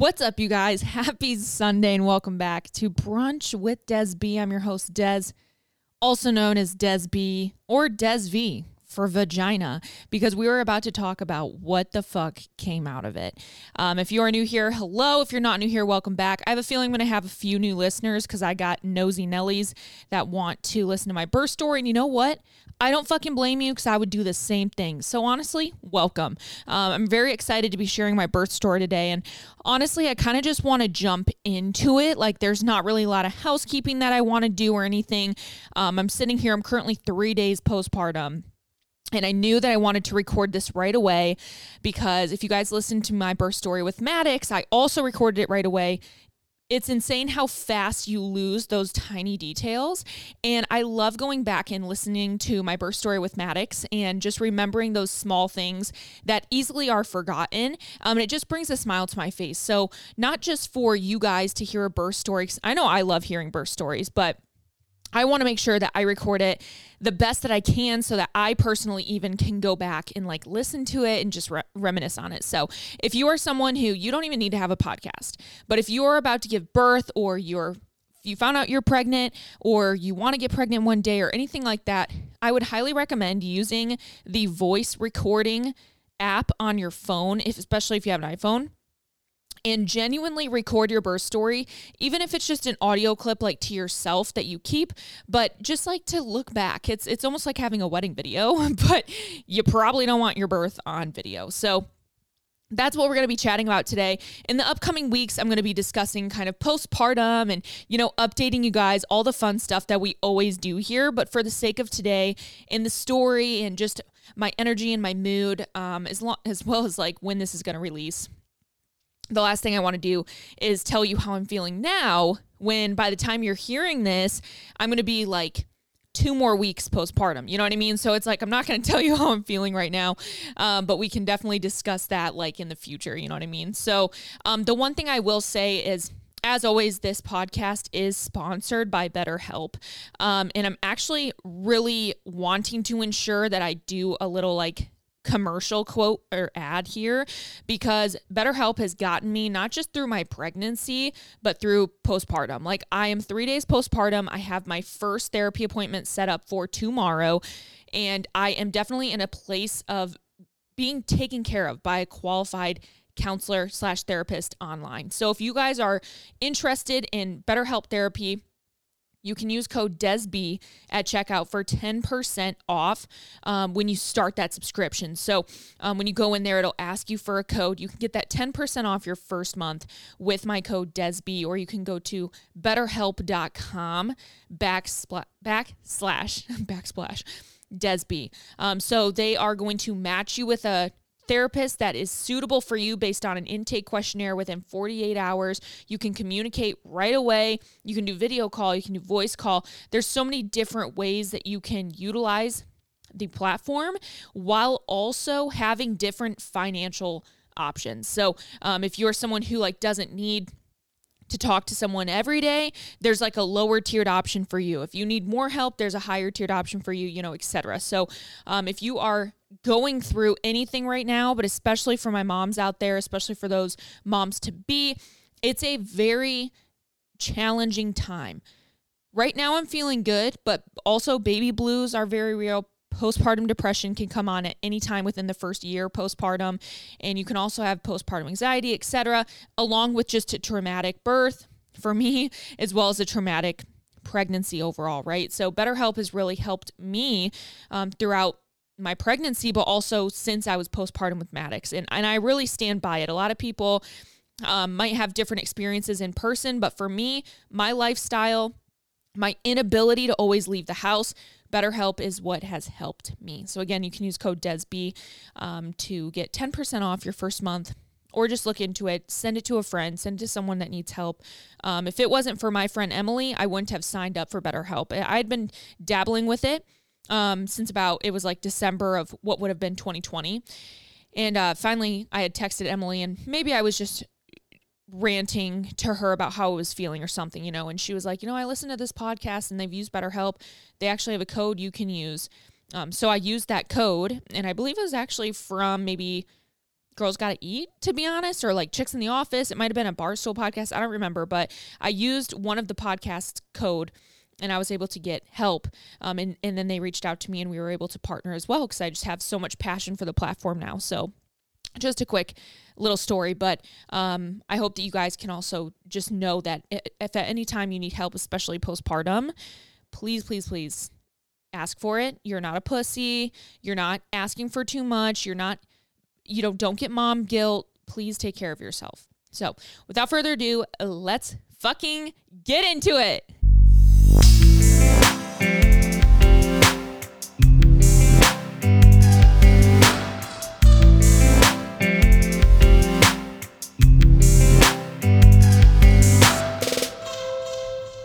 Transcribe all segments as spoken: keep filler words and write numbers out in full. What's up, you guys? Happy Sunday and welcome back to Brunch with Des B. I'm your host, Des, also known as Des B or Des V for vagina, because we were about to talk about what the fuck came out of it. Um, if you are new here, hello. If you're not new here, welcome back. I have a feeling I'm going to have a few new listeners because I got nosy Nellies that want to listen to my birth story. And you know what? I don't fucking blame you because I would do the same thing. So honestly, welcome. Um, I'm very excited to be sharing my birth story today. And honestly, I kind of just want to jump into it. Like, there's not really a lot of housekeeping that I want to do or anything. Um, I'm sitting here. I'm currently three days postpartum. And I knew that I wanted to record this right away because if you guys listened to my birth story with Maddox, I also recorded it right away. It's insane how fast you lose those tiny details. And I love going back and listening to my birth story with Maddox and just remembering those small things that easily are forgotten. Um, and it just brings a smile to my face. So not just for you guys to hear a birth story. I know I love hearing birth stories, but I want to make sure that I record it the best that I can so that I personally even can go back and like listen to it and just re- reminisce on it. So if you are someone who you don't even need to have a podcast, but if you're about to give birth or you're you found out you're pregnant or you want to get pregnant one day or anything like that, I would highly recommend using the voice recording app on your phone, if, especially if you have an iPhone. And genuinely record your birth story, even if it's just an audio clip like to yourself that you keep, but just like to look back. It's it's almost like having a wedding video, but you probably don't want your birth on video. So that's what we're going to be chatting about today. In the upcoming weeks, I'm going to be discussing kind of postpartum and, you know, updating you guys, all the fun stuff that we always do here. But for the sake of today and the story and just my energy and my mood, um, as long as well as like when this is going to release, the last thing I want to do is tell you how I'm feeling now when by the time you're hearing this, I'm going to be like two more weeks postpartum. You know what I mean? So it's like, I'm not going to tell you how I'm feeling right now, um, but we can definitely discuss that like in the future. You know what I mean? So um, the one thing I will say is, as always, this podcast is sponsored by BetterHelp. Um, and I'm actually really wanting to ensure that I do a little like commercial quote or ad here because BetterHelp has gotten me not just through my pregnancy, but through postpartum. Like, I am three days postpartum. I have my first therapy appointment set up for tomorrow, and I am definitely in a place of being taken care of by a qualified counselor slash therapist online. So if you guys are interested in BetterHelp therapy, you can use code D E S B at checkout for ten percent off um, when you start that subscription. So um, when you go in there, it'll ask you for a code. You can get that ten percent off your first month with my code D E S B, or you can go to betterhelp dot com backspl- backslash, backsplash, D E S B. Um, so they are going to match you with a therapist that is suitable for you based on an intake questionnaire within forty-eight hours. You can communicate right away. You can do video call. You can do voice call. There's so many different ways that you can utilize the platform while also having different financial options. So um, if you're someone who like doesn't need to talk to someone every day, there's like a lower tiered option for you. If you need more help, there's a higher tiered option for you, you know, et cetera. So um, if you are going through anything right now, but especially for my moms out there, especially for those moms to be, it's a very challenging time. Right now I'm feeling good, but also baby blues are very real. Postpartum depression can come on at any time within the first year postpartum, and you can also have postpartum anxiety, et cetera, along with just a traumatic birth for me, as well as a traumatic pregnancy overall, right? So BetterHelp has really helped me um, throughout my pregnancy, but also since I was postpartum with Maddox, and, and I really stand by it. A lot of people um, might have different experiences in person, but for me, my lifestyle, my inability to always leave the house, BetterHelp is what has helped me. So again, you can use code D E S B um, to get ten percent off your first month, or just look into it, send it to a friend, send it to someone that needs help. Um, if it wasn't for my friend Emily, I wouldn't have signed up for BetterHelp. I'd been dabbling with it um, since about, it was like December of what would have been twenty twenty. And uh, finally I had texted Emily, and maybe I was just ranting to her about how I was feeling or something, you know, and she was like, you know, I listened to this podcast and they've used BetterHelp. They actually have a code you can use. Um, so I used that code, and I believe it was actually from maybe Girls Gotta Eat, to be honest, or like Chicks in the Office. It might have been a Barstool podcast. I don't remember, but I used one of the podcast code and I was able to get help. Um, and, and then they reached out to me and we were able to partner as well because I just have so much passion for the platform now. So just a quick little story, but um, I hope that you guys can also just know that if at any time you need help, especially postpartum, please, please, please ask for it. You're not a pussy. You're not asking for too much. You're not, you know, don't get mom guilt. Please take care of yourself. So without further ado, let's fucking get into it.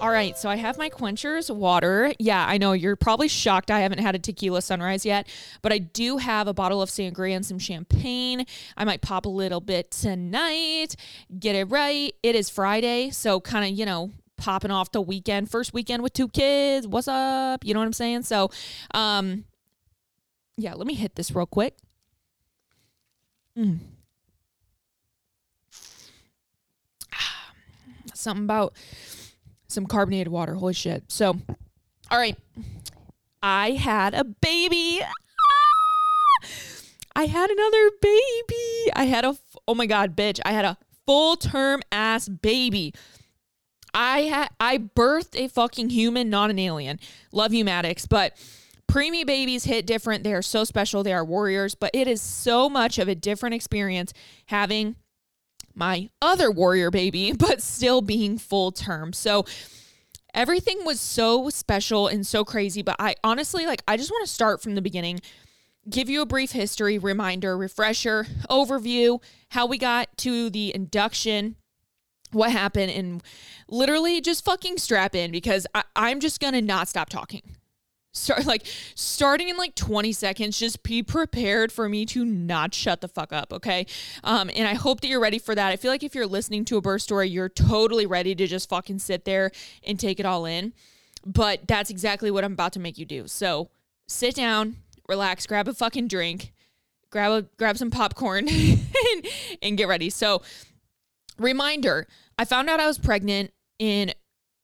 All right, so I have my Quenchers water. Yeah, I know you're probably shocked I haven't had a tequila sunrise yet, but I do have a bottle of sangria and some champagne. I might pop a little bit tonight. Get it right. It is Friday, so kind of, you know, popping off the weekend. First weekend with two kids. What's up? You know what I'm saying? So, um, yeah, let me hit this real quick. Mm. Something about some carbonated water. Holy shit. So, all right. I had a baby. Ah! I had another baby. I had a, oh my God, bitch. I had a full term ass baby. I had, I birthed a fucking human, not an alien. Love you, Maddox. But preemie babies hit different. They are so special. They are warriors, but it is so much of a different experience having my other warrior baby, but still being full term. So everything was so special and so crazy, but I honestly, like, I just want to start from the beginning, give you a brief history, reminder, refresher, overview, how we got to the induction, what happened, and literally just fucking strap in because I, I'm just going to not stop talking. Start like starting in like twenty seconds, just be prepared for me to not shut the fuck up. Okay. Um, and I hope that you're ready for that. I feel like if you're listening to a birth story, you're totally ready to just fucking sit there and take it all in. But that's exactly what I'm about to make you do. So sit down, relax, grab a fucking drink, grab a, grab some popcorn and, and get ready. So reminder, I found out I was pregnant in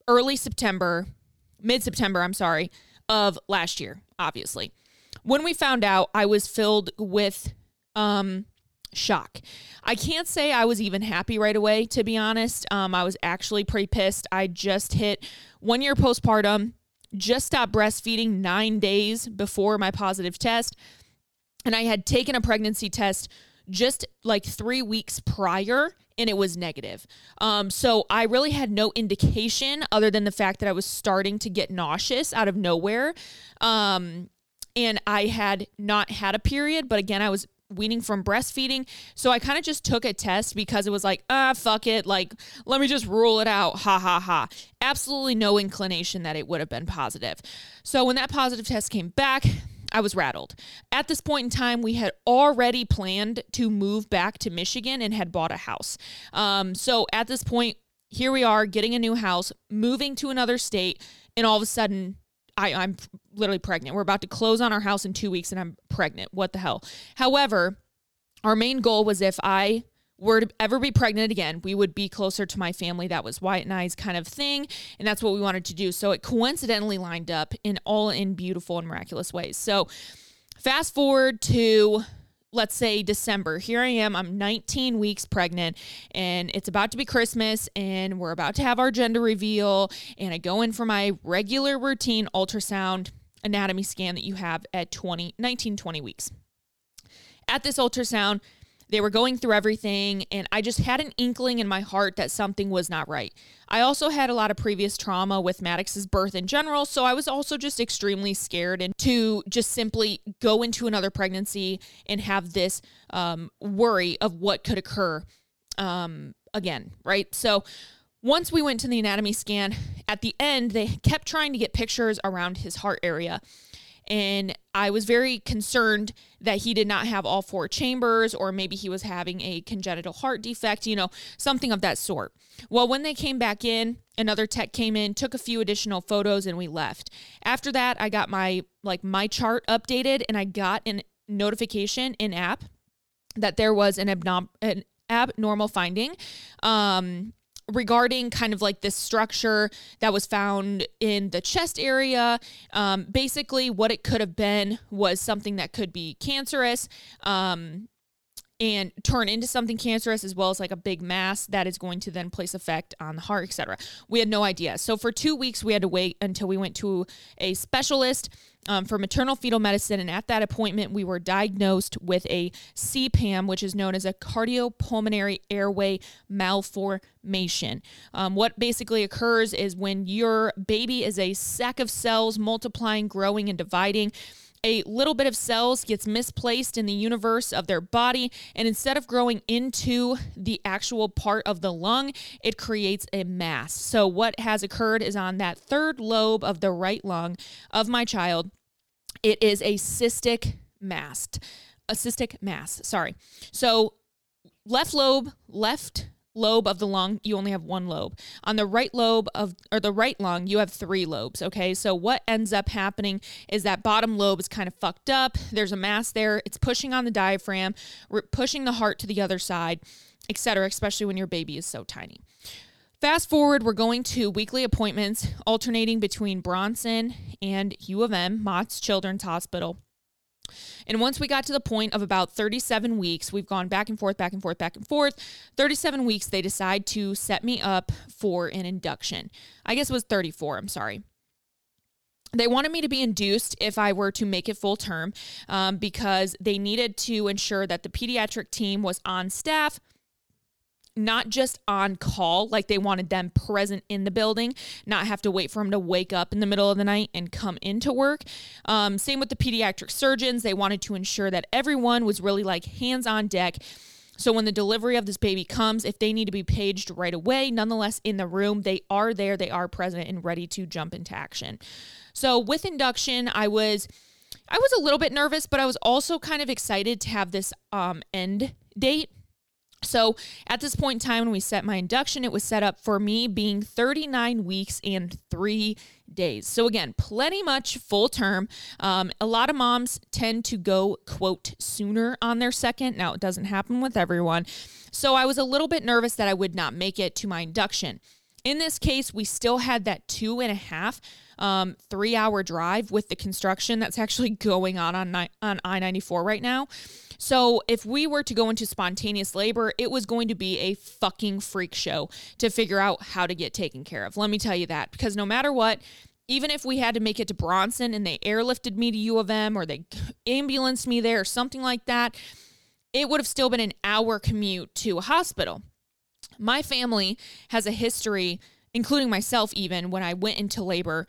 early September, mid September, I'm sorry. of last year, obviously. When we found out, I was filled with um, shock. I can't say I was even happy right away, to be honest. Um, I was actually pretty pissed. I just hit one year postpartum, just stopped breastfeeding nine days before my positive test. And I had taken a pregnancy test just like three weeks prior, and it was negative. Um, so I really had no indication other than the fact that I was starting to get nauseous out of nowhere. Um, and I had not had a period, but again, I was weaning from breastfeeding. So I kind of just took a test because it was like, ah, fuck it. Like, let me just rule it out. Ha ha ha. Absolutely no inclination that it would have been positive. So when that positive test came back, I was rattled. At this point in time, we had already planned to move back to Michigan and had bought a house. Um, so at this point, here we are getting a new house, moving to another state, and all of a sudden, I, I'm literally pregnant. We're about to close on our house in two weeks, and I'm pregnant. What the hell? However, our main goal was if I were to ever be pregnant again, we would be closer to my family. That was Wyatt and I's kind of thing. And that's what we wanted to do. So it coincidentally lined up in all in beautiful and miraculous ways. So fast forward to, let's say, December. Here I am. I'm nineteen weeks pregnant and it's about to be Christmas and we're about to have our gender reveal. And I go in for my regular routine ultrasound anatomy scan that you have at twenty, nineteen, twenty weeks. At this ultrasound, they were going through everything, and I just had an inkling in my heart that something was not right. I also had a lot of previous trauma with Maddox's birth in general, so I was also just extremely scared and to just simply go into another pregnancy and have this um, worry of what could occur um, again, right? So once we went to the anatomy scan, at the end, they kept trying to get pictures around his heart area. And I was very concerned that he did not have all four chambers, or maybe he was having a congenital heart defect, you know, something of that sort. Well, when they came back in, another tech came in, took a few additional photos, and we left. After that, I got my, like, my chart updated, and I got a notification in app that there was an, abnorm- an abnormal finding um, regarding kind of like this structure that was found in the chest area. Um, basically, what it could have been was something that could be cancerous um, and turn into something cancerous, as well as like a big mass that is going to then place effect on the heart, et cetera. We had no idea. So for two weeks, we had to wait until we went to a specialist Um, for maternal fetal medicine, and at that appointment we were diagnosed with a C P A M, which is known as a cardiopulmonary airway malformation. Um, what basically occurs is when your baby is a sack of cells multiplying, growing, and dividing, a little bit of cells gets misplaced in the universe of their body, and instead of growing into the actual part of the lung, it creates a mass. So what has occurred is on that third lobe of the right lung of my child, it is a cystic mass. A cystic mass, sorry. So left lobe, left lobe of the lung, you only have one lobe. On the right lobe of, or the right lung, you have three lobes, okay? So what ends up happening is that bottom lobe is kind of fucked up. There's a mass there. It's pushing on the diaphragm, pushing the heart to the other side, et cetera, especially when your baby is so tiny. Fast forward, we're going to weekly appointments, alternating between Bronson and U of M Mott's Children's Hospital. And once we got to the point of about thirty-seven weeks, we've gone back and forth, back and forth, back and forth. thirty-seven weeks, they decide to set me up for an induction. I guess it was thirty-four, I'm sorry. They wanted me to be induced if I were to make it full term, um, because they needed to ensure that the pediatric team was on staff, not just on call, like they wanted them present in the building, not have to wait for them to wake up in the middle of the night and come into work. Um, same with the pediatric surgeons. They wanted to ensure that everyone was really like hands on deck. So when the delivery of this baby comes, if they need to be paged right away, nonetheless in the room, they are there, they are present and ready to jump into action. So with induction, I was, I was a little bit nervous, but I was also kind of excited to have this um, end date. So at this point in time, when we set my induction, it was set up for me being thirty-nine weeks and three days. So again, plenty much full term. Um, a lot of moms tend to go, quote, sooner on their second. Now, it doesn't happen with everyone. So I was a little bit nervous that I would not make it to my induction. In this case, we still had that two and a half, um, three hour drive with the construction that's actually going on on, ni- on I ninety-four right now. So if we were to go into spontaneous labor, it was going to be a fucking freak show to figure out how to get taken care of. Let me tell you that, because no matter what, even if we had to make it to Bronson and they airlifted me to U of M or they ambulanced me there or something like that, it would have still been an hour commute to a hospital. My family has a history, including myself even, when I went into labor,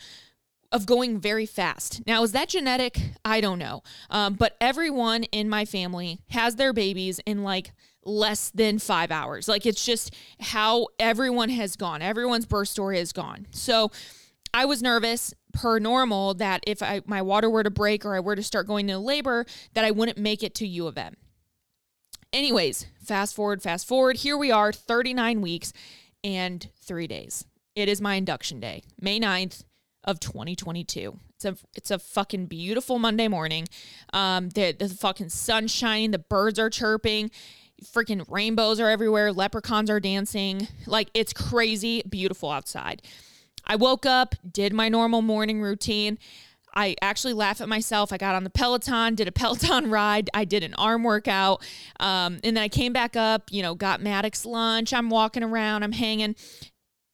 of going very fast. Now, is that genetic? I don't know. Um, but everyone in my family has their babies in like less than five hours. Like, it's just how everyone has gone. Everyone's birth story is gone. So I was nervous per normal that if I, my water were to break or I were to start going into labor, that I wouldn't make it to U of M. Anyways, fast forward, fast forward. Here we are, thirty-nine weeks and three days. It is my induction day, May ninth. Of twenty twenty-two. It's a, it's a fucking beautiful Monday morning. Um, the, the fucking sun's shining, the birds are chirping, freaking rainbows are everywhere, leprechauns are dancing. Like, it's crazy beautiful outside. I woke up, did my normal morning routine. I actually laugh at myself. I got on the Peloton, did a Peloton ride. I did an arm workout. Um, and then I came back up, you know, got Maddox lunch. I'm walking around, I'm hanging.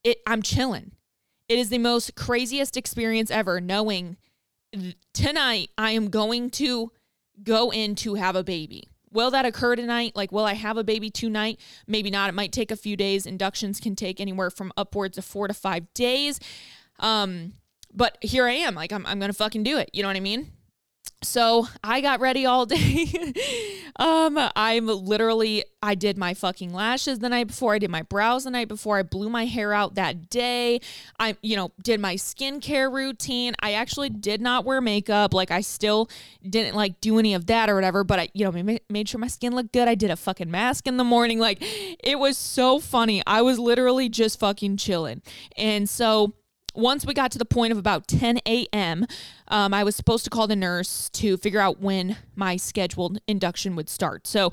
It, I'm chilling. It is the most craziest experience ever, knowing tonight I am going to go in to have a baby. Will that occur tonight? Like, will I have a baby tonight? Maybe not. It might take a few days. Inductions can take anywhere from upwards of four to five days. Um, but here I am. Like, I'm, I'm going to fucking do it. You know what I mean? So I got ready all day. um, I'm literally, I did my fucking lashes the night before. I did my brows the night before. I blew my hair out that day. I, you know, did my skincare routine. I actually did not wear makeup. Like, I still didn't like do any of that or whatever, but I, you know, made sure my skin looked good. I did a fucking mask in the morning. Like, it was so funny. I was literally just fucking chilling. And so once we got to the point of about ten a.m., um, I was supposed to call the nurse to figure out when my scheduled induction would start. So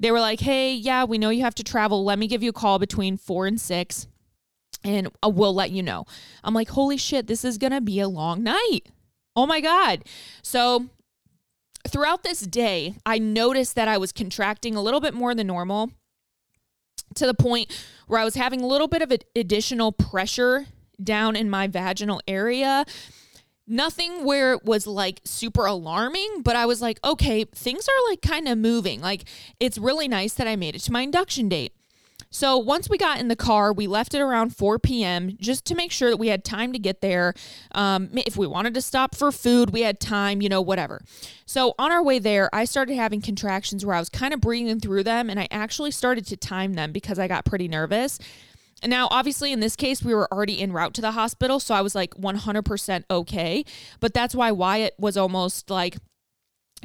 they were like, hey, yeah, we know you have to travel. Let me give you a call between four and six and we'll let you know. I'm like, holy shit, this is going to be a long night. Oh my God. So throughout this day, I noticed that I was contracting a little bit more than normal, to the point where I was having a little bit of an additional pressure down in my vaginal area. Nothing where it was like super alarming, but I was like, okay, things are like kind of moving. Like, it's really nice that I made it to my induction date. So once we got in the car, we left it around four p.m. just to make sure that we had time to get there. Um, if we wanted to stop for food, we had time, you know, whatever. So on our way there, I started having contractions where I was kind of breathing through them, and I actually started to time them because I got pretty nervous. Now, obviously, in this case, we were already en route to the hospital, so I was like one hundred percent okay. But that's why Wyatt was almost like,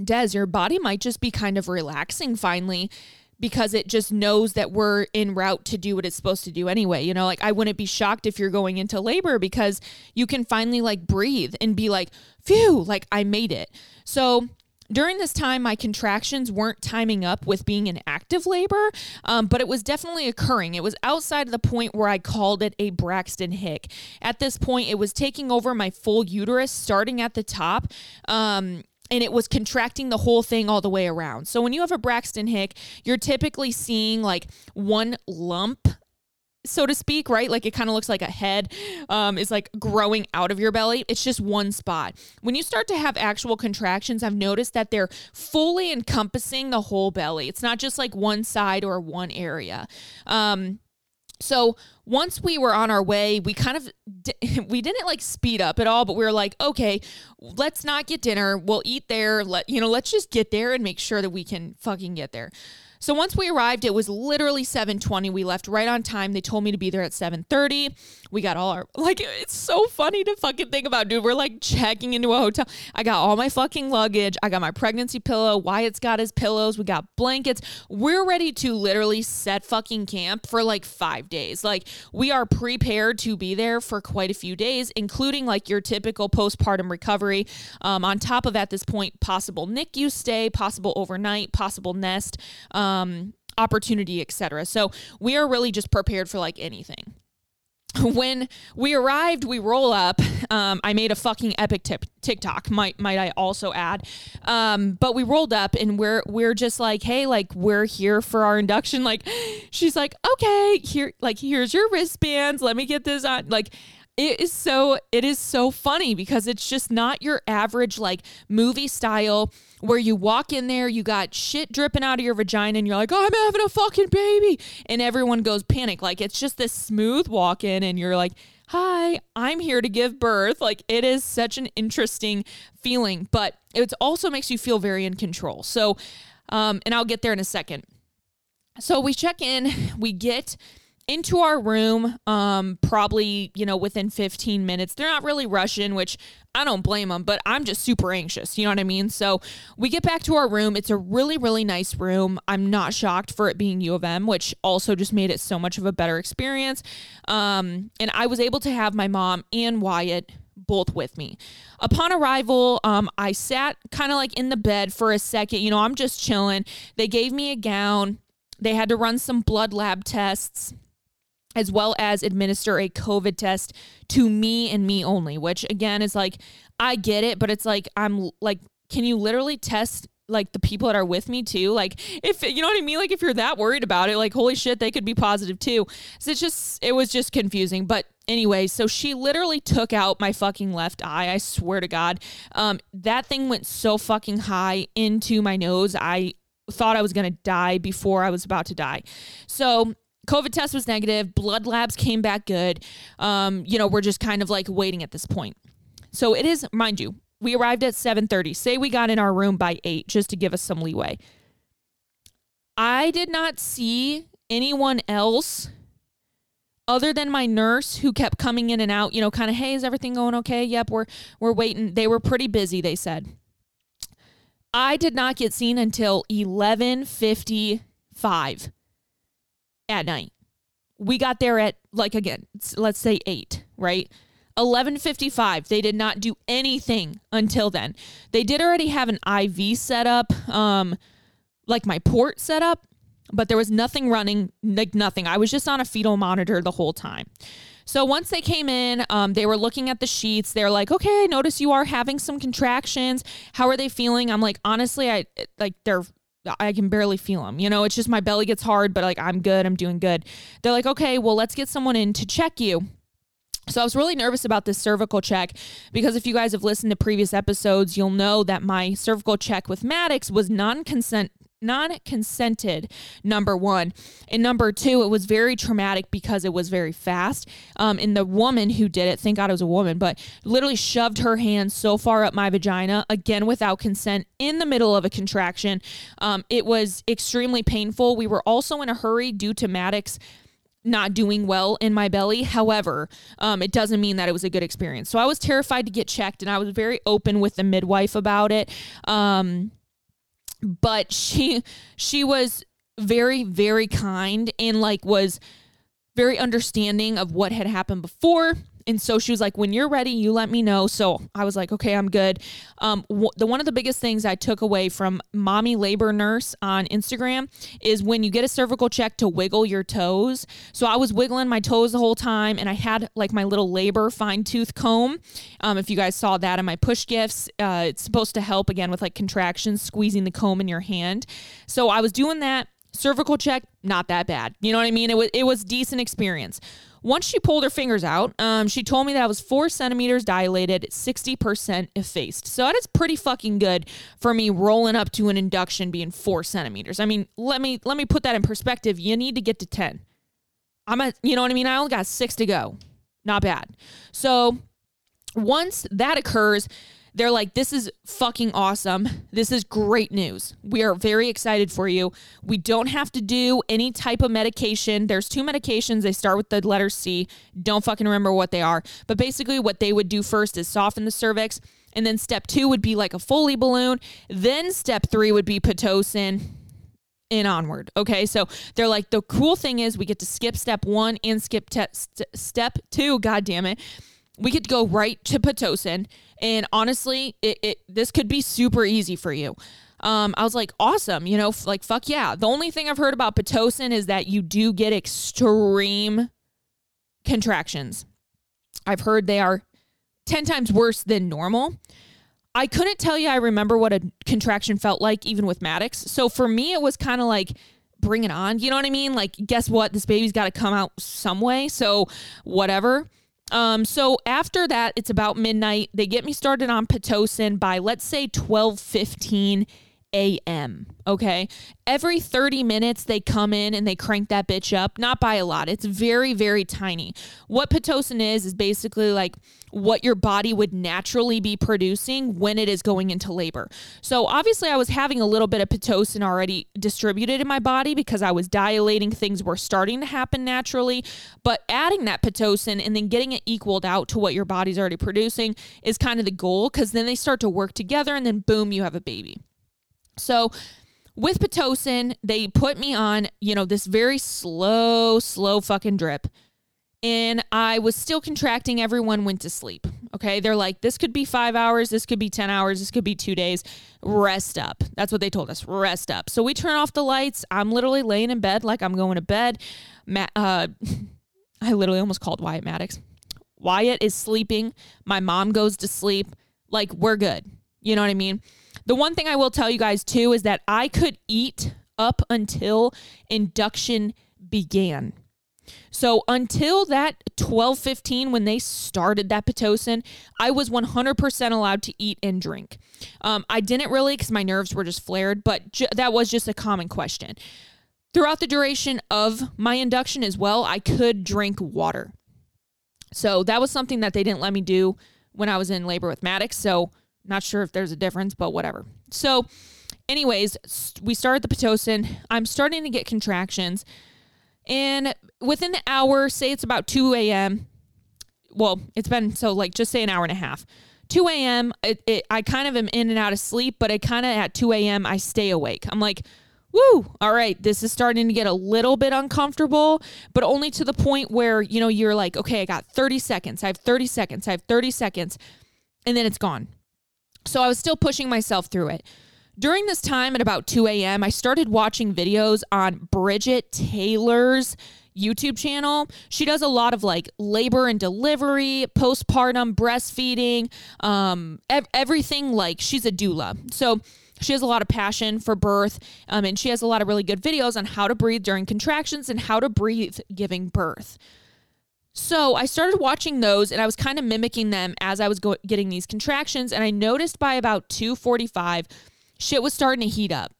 Des, your body might just be kind of relaxing finally, because it just knows that we're en route to do what it's supposed to do anyway. You know, like, I wouldn't be shocked if you're going into labor because you can finally like breathe and be like, phew, like I made it. So during this time, my contractions weren't timing up with being in active labor, um, but it was definitely occurring. It was outside of the point where I called it a Braxton Hick. At this point, it was taking over my full uterus, starting at the top, um, and it was contracting the whole thing all the way around. So when you have a Braxton Hick, you're typically seeing like one lump, so to speak, right? Like, it kind of looks like a head um, is like growing out of your belly. It's just one spot. When you start to have actual contractions, I've noticed that they're fully encompassing the whole belly. It's not just like one side or one area. Um, so once we were on our way, we kind of, we didn't like speed up at all, but we were like, okay, let's not get dinner. We'll eat there. Let, you know, let's just get there and make sure that we can fucking get there. So once we arrived, it was literally seven twenty. We left right on time. They told me to be there at seven thirty. We got all our, like, it's so funny to fucking think about, dude. We're like checking into a hotel. I got all my fucking luggage. I got my pregnancy pillow. Wyatt's got his pillows. We got blankets. We're ready to literally set fucking camp for like five days. Like, we are prepared to be there for quite a few days, including like your typical postpartum recovery. Um, on top of, at this point, possible NICU stay, possible overnight, possible nest, um, Um, opportunity, et cetera. So we are really just prepared for like anything. When we arrived, we roll up. Um, I made a fucking epic tip, TikTok, might might I also add. Um, but we rolled up and we're we're just like, hey, like, we're here for our induction. Like, she's like, okay, here, like, here's your wristbands. Let me get this on. Like, it is so, it is so funny because it's just not your average like movie style where you walk in there, you got shit dripping out of your vagina and you're like, oh, I'm having a fucking baby. And everyone goes panic. Like, it's just this smooth walk in and you're like, hi, I'm here to give birth. Like, it is such an interesting feeling, but it also makes you feel very in control. So, um, and I'll get there in a second. So we check in, we get into our room, um, probably, you know, within fifteen minutes. They're not really rushing, which I don't blame them, but I'm just super anxious. You know what I mean? So we get back to our room. It's a really, really nice room. I'm not shocked for it being U of M, which also just made it so much of a better experience. Um, and I was able to have my mom and Wyatt both with me. Upon arrival, um, I sat kind of like in the bed for a second. You know, I'm just chilling. They gave me a gown. They had to run some blood lab tests, as well as administer a COVID test to me and me only, which again is like, I get it, but it's like, I'm like, can you literally test like the people that are with me too? Like, if, you know what I mean? Like, if you're that worried about it, like, holy shit, they could be positive too. So it's just, it was just confusing. But anyway, so she literally took out my fucking left eye. I swear to God, um, that thing went so fucking high into my nose. I thought I was going to die before I was about to die. So COVID test was negative. Blood labs came back good. Um, you know, we're just kind of like waiting at this point. So it is, mind you, we arrived at seven thirty. Say we got in our room by eight, just to give us some leeway. I did not see anyone else other than my nurse, who kept coming in and out, you know, kind of, hey, is everything going okay? Yep, we're we're waiting. They were pretty busy, they said. I did not get seen until eleven fifty-five. At night. We got there at, like, again, let's say eight, right? eleven fifty-five. They did not do anything until then. They did already have an I V set up, um, like my port set up, but there was nothing running, like nothing. I was just on a fetal monitor the whole time. So once they came in, um, they were looking at the sheets. They're like, okay, I notice you are having some contractions. How are they feeling? I'm like, honestly, I like they're, I can barely feel them. You know, it's just my belly gets hard, but like, I'm good. I'm doing good. They're like, okay, well, let's get someone in to check you. So I was really nervous about this cervical check because if you guys have listened to previous episodes, you'll know that my cervical check with Maddox was non-consent, non-consented, number one. And number two, it was very traumatic because it was very fast. Um, and the woman who did it, thank God it was a woman, but literally shoved her hand so far up my vagina, again, without consent, in the middle of a contraction. Um, it was extremely painful. We were also in a hurry due to Maddox not doing well in my belly. However, um, it doesn't mean that it was a good experience. So I was terrified to get checked, and I was very open with the midwife about it. Um, but she, she was very, very kind and like was very understanding of what had happened before. And so she was like, when you're ready, you let me know. So I was like, okay, I'm good. Um, wh- the one of the biggest things I took away from Mommy Labor Nurse on Instagram is when you get a cervical check to wiggle your toes. So I was wiggling my toes the whole time, and I had like my little labor fine tooth comb. Um, if you guys saw that in my push gifts, uh, it's supposed to help again with like contractions, squeezing the comb in your hand. So I was doing that. Cervical check, not that bad. You know what I mean? It was it was decent experience. Once she pulled her fingers out, um, she told me that I was four centimeters dilated, sixty percent effaced. So that is pretty fucking good for me rolling up to an induction being four centimeters. I mean, let me let me put that in perspective. You need to get to ten. I'm at, you know what I mean? I only got six to go. Not bad. So once that occurs, they're like, this is fucking awesome. This is great news. We are very excited for you. We don't have to do any type of medication. There's two medications. They start with the letter C. Don't fucking remember what they are. But basically what they would do first is soften the cervix. And then step two would be like a Foley balloon. Then step three would be Pitocin and onward. Okay. So they're like, the cool thing is we get to skip step one and skip te- st- step two. God damn it. We could go right to Pitocin, and honestly, it, it this could be super easy for you. Um, I was like, awesome, you know, f- like, fuck yeah. The only thing I've heard about Pitocin is that you do get extreme contractions. I've heard they are ten times worse than normal. I couldn't tell you I remember what a contraction felt like, even with Maddox. So for me, it was kind of like, bring it on. You know what I mean? Like, guess what? This baby's got to come out some way, so whatever. Um, so after that, it's about midnight. They get me started on Pitocin by, let's say, twelve fifteen a.m. Okay. Every thirty minutes, they come in and they crank that bitch up. Not by a lot. It's very, very tiny. What Pitocin is, is basically like what your body would naturally be producing when it is going into labor. So obviously I was having a little bit of Pitocin already distributed in my body because I was dilating. Things were starting to happen naturally, but adding that Pitocin and then getting it equaled out to what your body's already producing is kind of the goal, because then they start to work together and then boom, you have a baby. So with Pitocin, they put me on, you know, this very slow, slow fucking drip. And I was still contracting. Everyone went to sleep. Okay. They're like, this could be five hours. This could be ten hours. This could be two days. Rest up. That's what they told us. Rest up. So we turn off the lights. I'm literally laying in bed like I'm going to bed. Ma- uh, I literally almost called Wyatt Maddox. Wyatt is sleeping. My mom goes to sleep. Like, we're good. You know what I mean? The one thing I will tell you guys too is that I could eat up until induction began. So until that twelve fifteen, when they started that Pitocin, I was one hundred percent allowed to eat and drink. Um, I didn't really because my nerves were just flared, but ju- that was just a common question. Throughout the duration of my induction as well, I could drink water. So that was something that they didn't let me do when I was in labor with Maddox. So not sure if there's a difference, but whatever. So anyways, we started the Pitocin. I'm starting to get contractions. And within the hour, say it's about two a.m. Well, it's been, so like just say an hour and a half. two a.m., it, it, I kind of am in and out of sleep, but I kind of at two a.m., I stay awake. I'm like, woo, all right, this is starting to get a little bit uncomfortable, but only to the point where, you know, you're like, okay, I got thirty seconds. I have thirty seconds. I have thirty seconds. And then it's gone. So I was still pushing myself through it. During this time at about two a.m., I started watching videos on Bridget Taylor's YouTube channel. She does a lot of like labor and delivery, postpartum, breastfeeding, um, ev- everything. Like, she's a doula. So she has a lot of passion for birth, um, and she has a lot of really good videos on how to breathe during contractions and how to breathe giving birth. So I started watching those, and I was kind of mimicking them as I was go- getting these contractions. And I noticed by about two forty-five, shit was starting to heat up.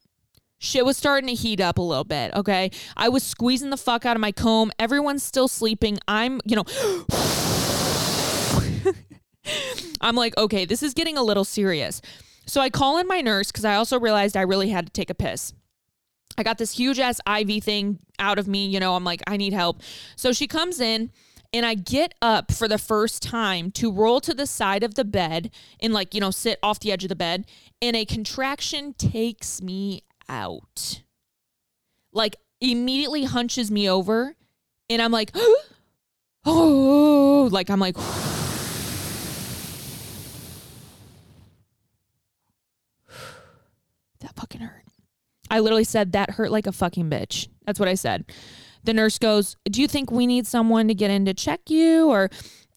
Shit was starting to heat up a little bit, okay? I was squeezing the fuck out of my comb. Everyone's still sleeping. I'm, you know, I'm like, okay, this is getting a little serious. So I call in my nurse because I also realized I really had to take a piss. I got this huge ass I V thing out of me. You know, I'm like, I need help. So she comes in and I get up for the first time to roll to the side of the bed and like, you know, sit off the edge of the bed, and a contraction takes me out. Like, immediately hunches me over, and I'm like, oh, like I'm like, that fucking hurt. I literally said that hurt like a fucking bitch. That's what I said. The nurse goes, do you think we need someone to get in to check you? Or,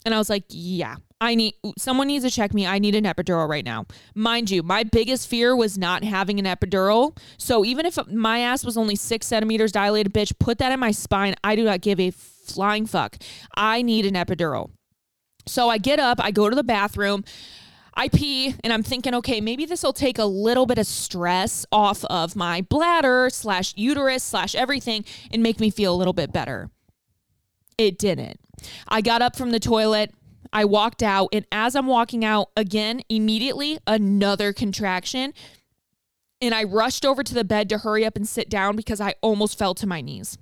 and I was like, yeah, I need, someone needs to check me. I need an epidural right now. Mind you, my biggest fear was not having an epidural. So even if my ass was only six centimeters dilated, bitch, put that in my spine. I do not give a flying fuck. I need an epidural. So I get up, I go to the bathroom, I pee, and I'm thinking, okay, maybe this will take a little bit of stress off of my bladder slash uterus slash everything and make me feel a little bit better. It didn't. I got up from the toilet, I walked out, and as I'm walking out, again, immediately another contraction, and I rushed over to the bed to hurry up and sit down because I almost fell to my knees.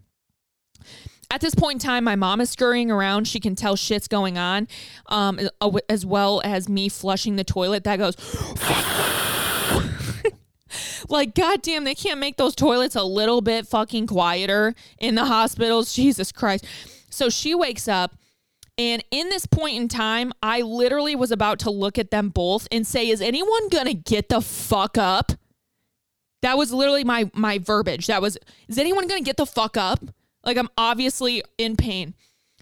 At this point in time, my mom is scurrying around. She can tell shit's going on, um, as well as me flushing the toilet. That goes like, goddamn, they can't make those toilets a little bit fucking quieter in the hospitals. Jesus Christ. So she wakes up, and in this point in time, I literally was about to look at them both and say, is anyone going to get the fuck up? That was literally my, my verbiage. That was, is anyone going to get the fuck up? Like, I'm obviously in pain.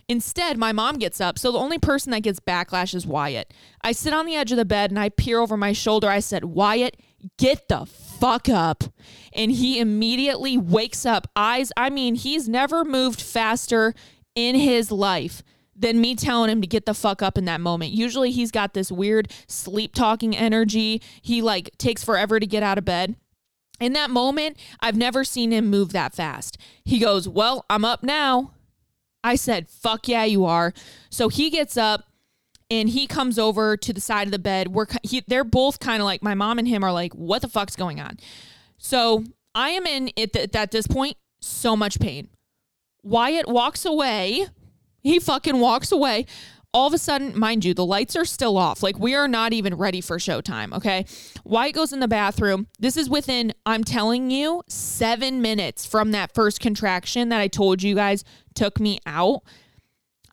Instead, my mom gets up. So the only person that gets backlash is Wyatt. I sit on the edge of the bed and I peer over my shoulder. I said, Wyatt, get the fuck up. And he immediately wakes up. Eyes, I mean, he's never moved faster in his life than me telling him to get the fuck up in that moment. Usually he's got this weird sleep talking energy. He like takes forever to get out of bed. In that moment, I've never seen him move that fast. He goes, well, I'm up now. I said, fuck yeah, you are. So he gets up and he comes over to the side of the bed. We're, he, they're both kind of like, my mom and him are like, what the fuck's going on? So I am in, at, the, at this point, so much pain. Wyatt walks away. He fucking walks away. All of a sudden, mind you, the lights are still off. Like, we are not even ready for showtime, okay? Wyatt goes in the bathroom. This is within, I'm telling you, seven minutes from that first contraction that I told you guys took me out.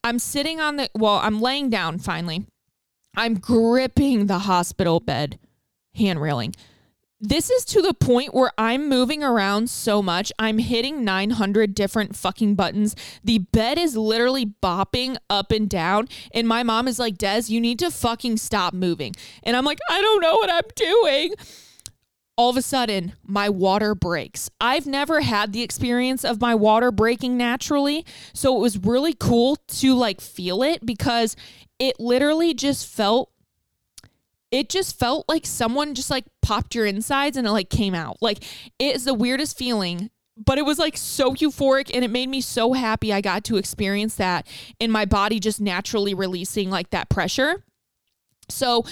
I'm sitting on the, well, I'm laying down finally. I'm gripping the hospital bed hand railing. This is to the point where I'm moving around so much. I'm hitting nine hundred different fucking buttons. The bed is literally bopping up and down. And my mom is like, Des, you need to fucking stop moving. And I'm like, I don't know what I'm doing. All of a sudden, my water breaks. I've never had the experience of my water breaking naturally. So it was really cool to like feel it because it literally just felt It just felt like someone just like popped your insides and it like came out. Like, it is the weirdest feeling, but it was like so euphoric and it made me so happy I got to experience that and my body just naturally releasing like that pressure. So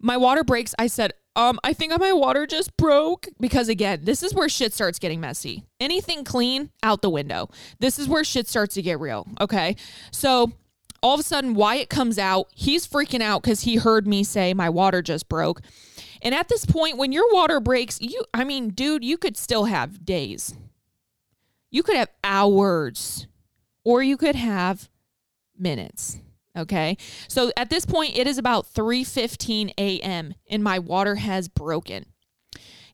my water breaks. I said, um, I think my water just broke because again, this is where shit starts getting messy. Anything clean out the window. This is where shit starts to get real. Okay. So all of a sudden, Wyatt comes out. He's freaking out because he heard me say my water just broke. And at this point, when your water breaks, you, I mean, dude, you could still have days. You could have hours or you could have minutes. Okay. So at this point, it is about three fifteen a.m. and my water has broken.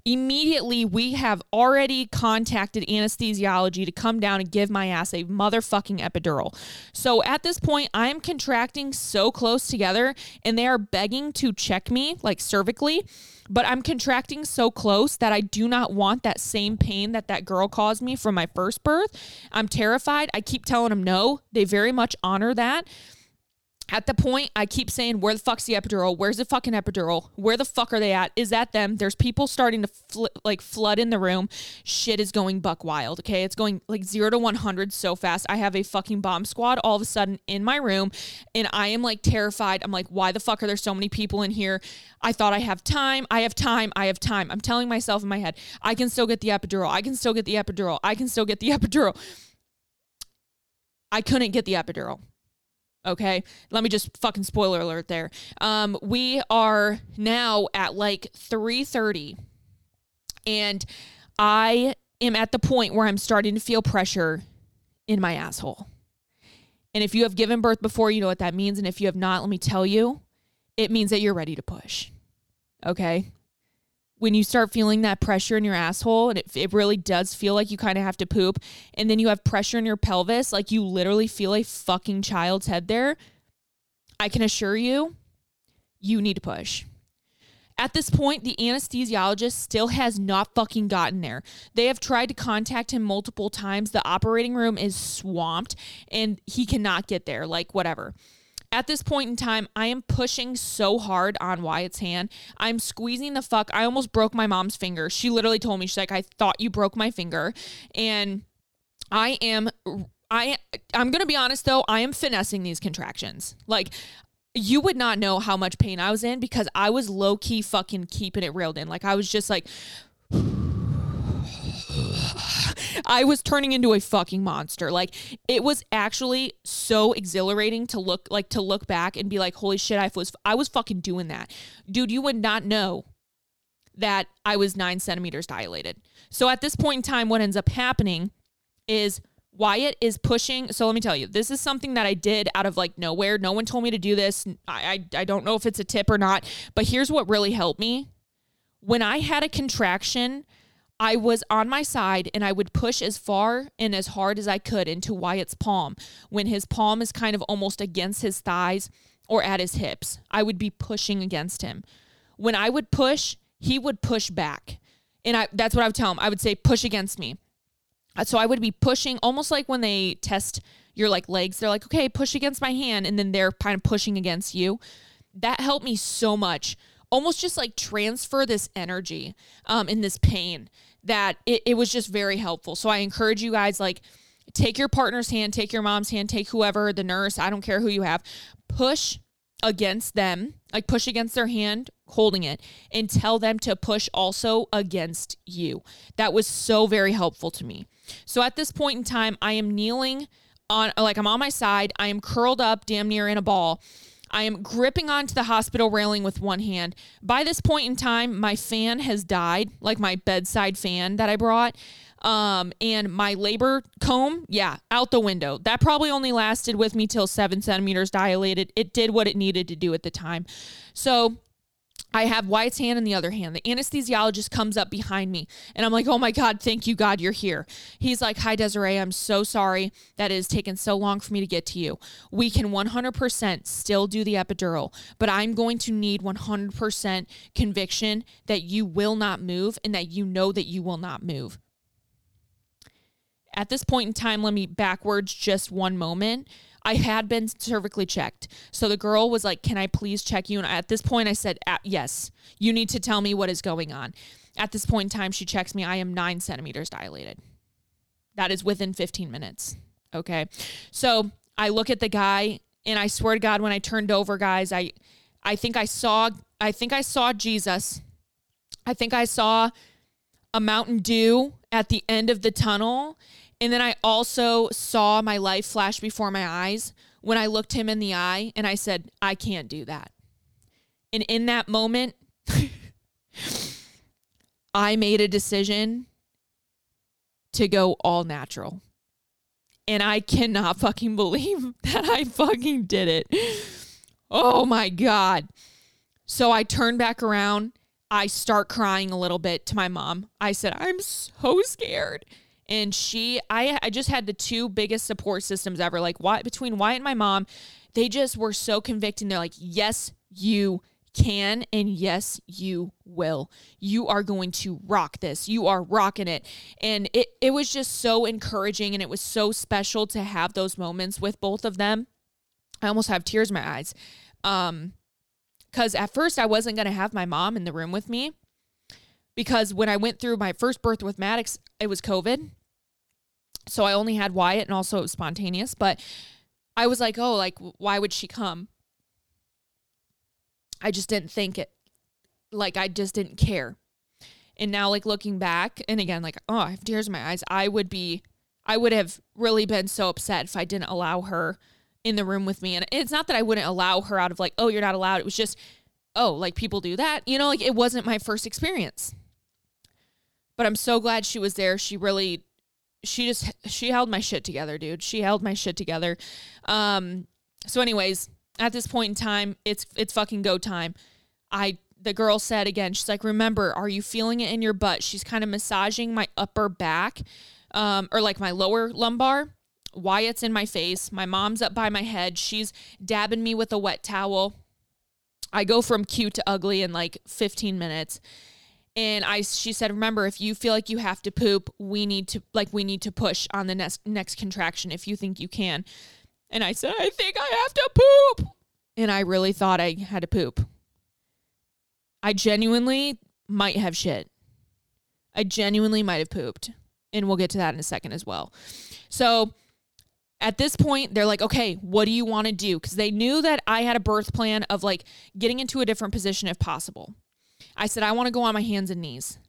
Immediately, we have already contacted anesthesiology to come down and give my ass a motherfucking epidural. So at this point, I am contracting so close together and they are begging to check me, like cervically, but I'm contracting so close that I do not want that same pain that that girl caused me from my first birth. I'm terrified. I keep telling them no. They very much honor that. At the point, I keep saying, where the fuck's the epidural? Where's the fucking epidural? Where the fuck are they at? Is that them? There's people starting to fl- like flood in the room. Shit is going buck wild, okay? It's going like zero to one hundred so fast. I have a fucking bomb squad all of a sudden in my room, and I am like terrified. I'm like, why the fuck are there so many people in here? I thought I have time. I have time. I have time. I'm telling myself in my head, I can still get the epidural. I can still get the epidural. I can still get the epidural. I couldn't get the epidural. Okay, let me just fucking spoiler alert there. Um, we are now at like three thirty and I am at the point where I'm starting to feel pressure in my asshole. And if you have given birth before, you know what that means. And if you have not, let me tell you, it means that you're ready to push. Okay. When you start feeling that pressure in your asshole and it, it really does feel like you kind of have to poop, and then you have pressure in your pelvis, like you literally feel a fucking child's head there, I can assure you, you need to push. At this point, the anesthesiologist still has not fucking gotten there. They have tried to contact him multiple times. The operating room is swamped and he cannot get there, like whatever. At this point in time, I am pushing so hard on Wyatt's hand. I'm squeezing the fuck. I almost broke my mom's finger. She literally told me, she's like, I thought you broke my finger. And I am, I, I'm going to be honest though, I am finessing these contractions. Like, you would not know how much pain I was in because I was low key fucking keeping it reeled in. Like, I was just like, I was turning into a fucking monster. Like, it was actually so exhilarating to look like to look back and be like, holy shit, I was I was fucking doing that. Dude, you would not know that I was nine centimeters dilated. So at this point in time, what ends up happening is Wyatt is pushing. So let me tell you, this is something that I did out of like nowhere. No one told me to do this. I I, I don't know if it's a tip or not, but here's what really helped me. When I had a contraction, I was on my side and I would push as far and as hard as I could into Wyatt's palm. When his palm is kind of almost against his thighs or at his hips, I would be pushing against him. When I would push, he would push back. And I, that's what I would tell him. I would say, push against me. So I would be pushing almost like when they test your like legs, they're like, okay, push against my hand. And then they're kind of pushing against you. That helped me so much. Almost just like transfer this energy um, and this pain that it, it was just very helpful. So I encourage you guys, like, take your partner's hand, take your mom's hand, take whoever, the nurse, I don't care who you have, push against them, like push against their hand, holding it, and tell them to push also against you. That was so very helpful to me. So at this point in time, I am kneeling on, like I'm on my side, I am curled up damn near in a ball. I am gripping onto the hospital railing with one hand. By this point in time, my fan has died, like my bedside fan that I brought. Um, and my labor comb, yeah, out the window. That probably only lasted with me till seven centimeters dilated. It did what it needed to do at the time. So I have Wyatt's hand in the other hand. The anesthesiologist comes up behind me and I'm like, oh my God, thank you, God, you're here. He's like, hi, Desiree, I'm so sorry that it has taken so long for me to get to you. We can one hundred percent still do the epidural, but I'm going to need one hundred percent conviction that you will not move and that you know that you will not move. At this point in time, let me backwards just one moment. I had been cervically checked. So the girl was like, can I please check you? And at this point I said, yes, you need to tell me what is going on. At this point in time, she checks me. I am nine centimeters dilated. That is within fifteen minutes. Okay. So I look at the guy and I swear to God, when I turned over, guys, I, I think I saw, I think I saw Jesus. I think I saw a Mountain Dew at the end of the tunnel. And then I also saw my life flash before my eyes when I looked him in the eye and I said, I can't do that. And in that moment, I made a decision to go all natural. And I cannot fucking believe that I fucking did it. Oh my God. So I turned back around. I start crying a little bit to my mom. I said, I'm so scared. And she, I, I just had the two biggest support systems ever. Like Wyatt, between Wyatt and my mom, they just were so convicted. They're like, yes, you can. And yes, you will. You are going to rock this. You are rocking it. And it, it was just so encouraging. And it was so special to have those moments with both of them. I almost have tears in my eyes. Um, cause at first I wasn't going to have my mom in the room with me, because when I went through my first birth with Maddox, it was COVID. So I only had Wyatt, and also it was spontaneous, but I was like, oh, like, why would she come? I just didn't think it, like, I just didn't care. And now, like, looking back, and again, like, oh, I have tears in my eyes. I would be, I would have really been so upset if I didn't allow her in the room with me. And it's not that I wouldn't allow her out of, like, oh, you're not allowed. It was just, oh, like, people do that. You know, like, it wasn't my first experience. But I'm so glad she was there. She really... She just, she held my shit together, dude. She held my shit together. Um, so anyways, at this point in time, it's, it's fucking go time. I, the girl said again, she's like, remember, are you feeling it in your butt? She's kind of massaging my upper back, um, or like my lower lumbar. Wyatt's in my face. My mom's up by my head. She's dabbing me with a wet towel. I go from cute to ugly in like fifteen minutes. And I, she said, remember, if you feel like you have to poop, we need to, like, we need to push on the next, next contraction if you think you can. And I said, I think I have to poop. And I really thought I had to poop. I genuinely might have shit. I genuinely might have pooped. And we'll get to that in a second as well. So at this point, they're like, okay, what do you want to do? Because they knew that I had a birth plan of, like, getting into a different position if possible. I said, I want to go on my hands and knees.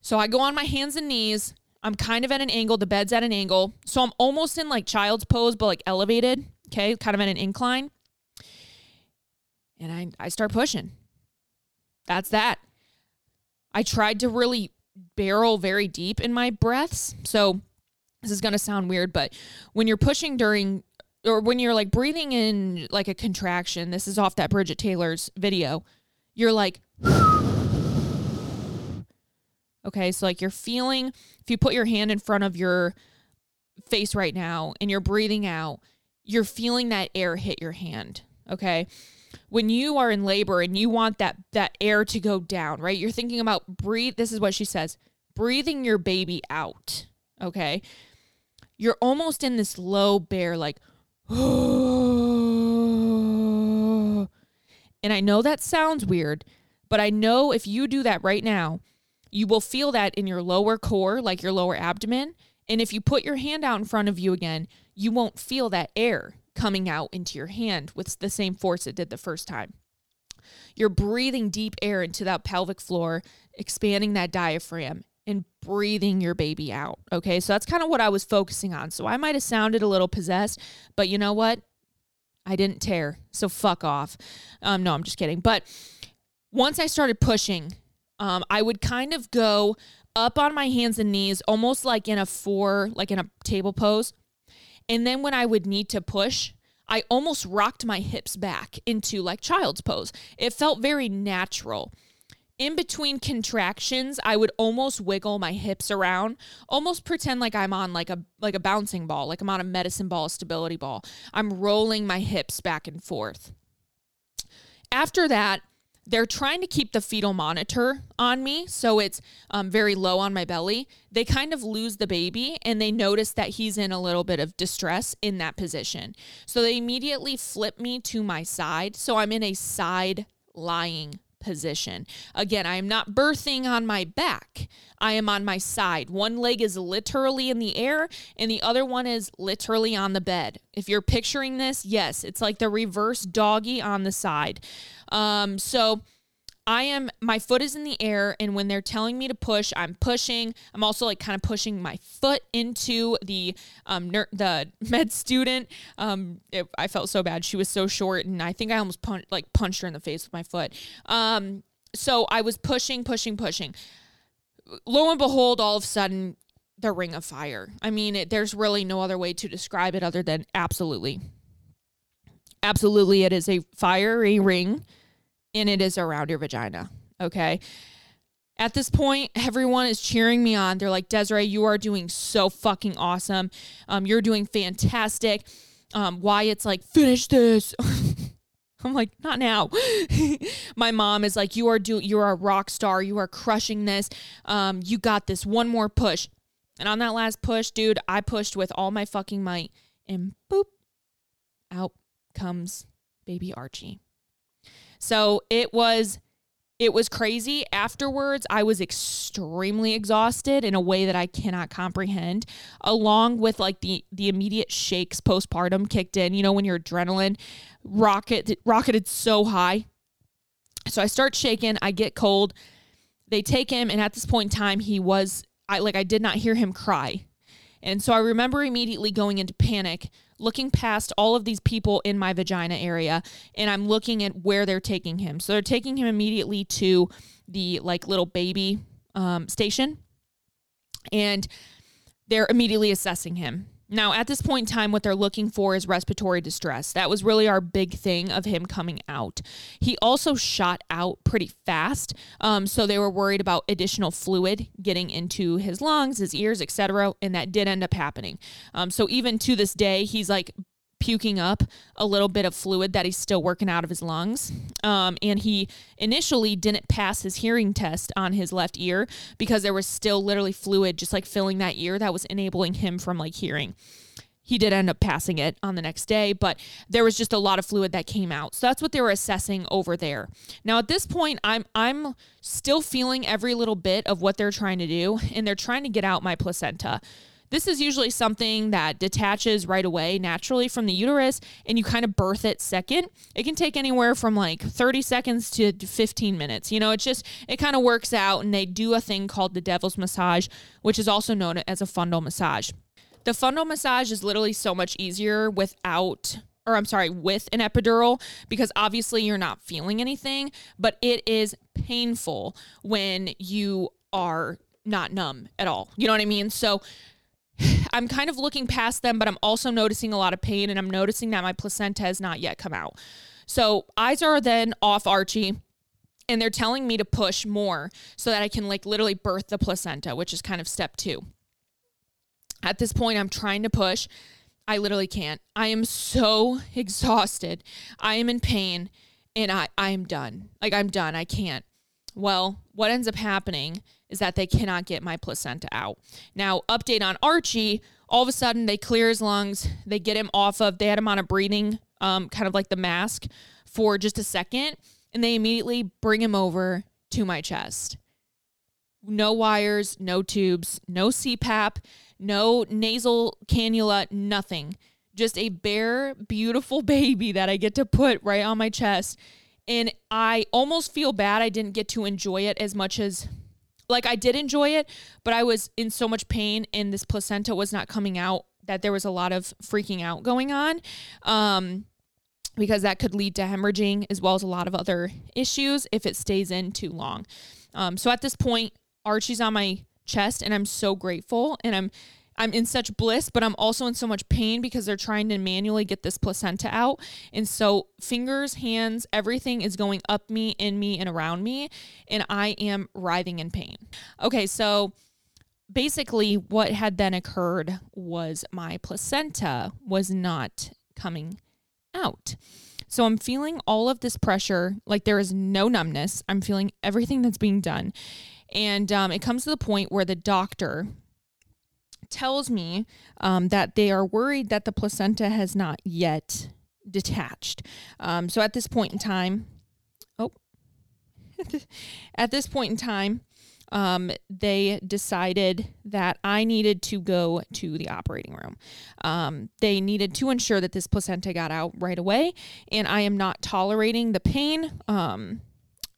So I go on my hands and knees. I'm kind of at an angle. The bed's at an angle. So I'm almost in like child's pose, but like elevated. Okay. Kind of at an incline. And I, I start pushing. That's that. I tried to really barrel very deep in my breaths. So this is going to sound weird, but when you're pushing during, or when you're like breathing in like a contraction, this is off that Bridget Taylor's video. You're like, okay, so like you're feeling, if you put your hand in front of your face right now and you're breathing out, you're feeling that air hit your hand, okay? When you are in labor and you want that that air to go down, right? You're thinking about breathe, this is what she says, breathing your baby out, okay? You're almost in this low bear, like, and I know that sounds weird, but I know if you do that right now, you will feel that in your lower core, like your lower abdomen. And if you put your hand out in front of you again, you won't feel that air coming out into your hand with the same force it did the first time. You're breathing deep air into that pelvic floor, expanding that diaphragm and breathing your baby out. Okay, so that's kind of what I was focusing on. So I might have sounded a little possessed, but you know what? I didn't tear, so fuck off. Um, no, I'm just kidding. But once I started pushing, um, I would kind of go up on my hands and knees, almost like in a four, like in a table pose. And then when I would need to push, I almost rocked my hips back into like child's pose. It felt very natural. In between contractions, I would almost wiggle my hips around, almost pretend like I'm on like a like a bouncing ball, like I'm on a medicine ball, a stability ball. I'm rolling my hips back and forth. After that, they're trying to keep the fetal monitor on me, so it's um, very low on my belly. They kind of lose the baby, and they notice that he's in a little bit of distress in that position. So they immediately flip me to my side, so I'm in a side lying position. Again, I am not birthing on my back. I am on my side. One leg is literally in the air and the other one is literally on the bed. If you're picturing this, yes, it's like the reverse doggy on the side. Um, so I am, my foot is in the air, and when they're telling me to push, I'm pushing. I'm also like kind of pushing my foot into the um ner- the med student. Um, it, I felt so bad. She was so short, and I think I almost punched like punched her in the face with my foot. Um, so I was pushing, pushing, pushing. Lo and behold, all of a sudden, the ring of fire. I mean, it, there's really no other way to describe it other than absolutely, absolutely, it is a fiery ring. And it is around your vagina. okay? At this point, everyone is cheering me on. They're like, Desiree, you are doing so fucking awesome. Um, you're doing fantastic. Um, Wyatt's like, finish this. I'm like, not now. My mom is like, you are do- you are a rock star. You are crushing this. Um, you got this. One more push. And on that last push, dude, I pushed with all my fucking might. And boop, out comes baby Archie. So it was... It was crazy. Afterwards, I was extremely exhausted in a way that I cannot comprehend, along with like the, the immediate shakes postpartum kicked in, you know, when your adrenaline rocket rocketed so high. So I start shaking. I get cold. They take him. And at this point in time, he was, I like, I did not hear him cry. And so I remember immediately going into panic, looking past all of these people in my vagina area, and I'm looking at where they're taking him. So they're taking him immediately to the like little baby um, station, and they're immediately assessing him. Now at this point in time, what they're looking for is respiratory distress. That was really our big thing of him coming out. He also shot out pretty fast. Um, so they were worried about additional fluid getting into his lungs, his ears, et cetera. And that did end up happening. Um, so even to this day, he's like puking up a little bit of fluid that he's still working out of his lungs. Um, and he initially didn't pass his hearing test on his left ear because there was still literally fluid just like filling that ear that was enabling him from like hearing. He did end up passing it on the next day, but there was just a lot of fluid that came out. So that's what they were assessing over there. Now at this point, I'm I'm still feeling every little bit of what they're trying to do, and they're trying to get out my placenta. This is usually something that detaches right away naturally from the uterus, and you kind of birth it second. It can take anywhere from like thirty seconds to fifteen minutes. You know, it's just, it kind of works out, and they do a thing called the devil's massage, which is also known as a fundal massage. The fundal massage is literally so much easier without, or I'm sorry, with an epidural, because obviously you're not feeling anything, but it is painful when you are not numb at all. You know what I mean? So I'm kind of looking past them, but I'm also noticing a lot of pain, and I'm noticing that my placenta has not yet come out. So eyes are then off Archie, and they're telling me to push more so that I can like literally birth the placenta, which is kind of step two. At this point, I'm trying to push. I literally can't. I am so exhausted. I am in pain, and I, I am done. Like I'm done. I can't. Well, what ends up happening is that they cannot get my placenta out. Now, update on Archie, all of a sudden they clear his lungs, they get him off of, they had him on a breathing, um, kind of like the mask for just a second, and they immediately bring him over to my chest. No wires, no tubes, no C PAP, no nasal cannula, nothing. Just a bare, beautiful baby that I get to put right on my chest. And I almost feel bad I didn't get to enjoy it as much as... Like, I did enjoy it, but I was in so much pain, and this placenta was not coming out, that there was a lot of freaking out going on, um, because that could lead to hemorrhaging as well as a lot of other issues if it stays in too long. Um, so at this point, Archie's on my chest, and I'm so grateful, and I'm I'm in such bliss, but I'm also in so much pain because they're trying to manually get this placenta out. And so fingers, hands, everything is going up me, in me, and around me. And I am writhing in pain. Okay, so basically what had then occurred was my placenta was not coming out. So I'm feeling all of this pressure. Like there is no numbness. I'm feeling everything that's being done. And um, it comes to the point where the doctor... tells me um, that they are worried that the placenta has not yet detached. Um, so at this point in time, oh, at this point in time, um, they decided that I needed to go to the operating room. Um, they needed to ensure that this placenta got out right away, and I am not tolerating the pain um,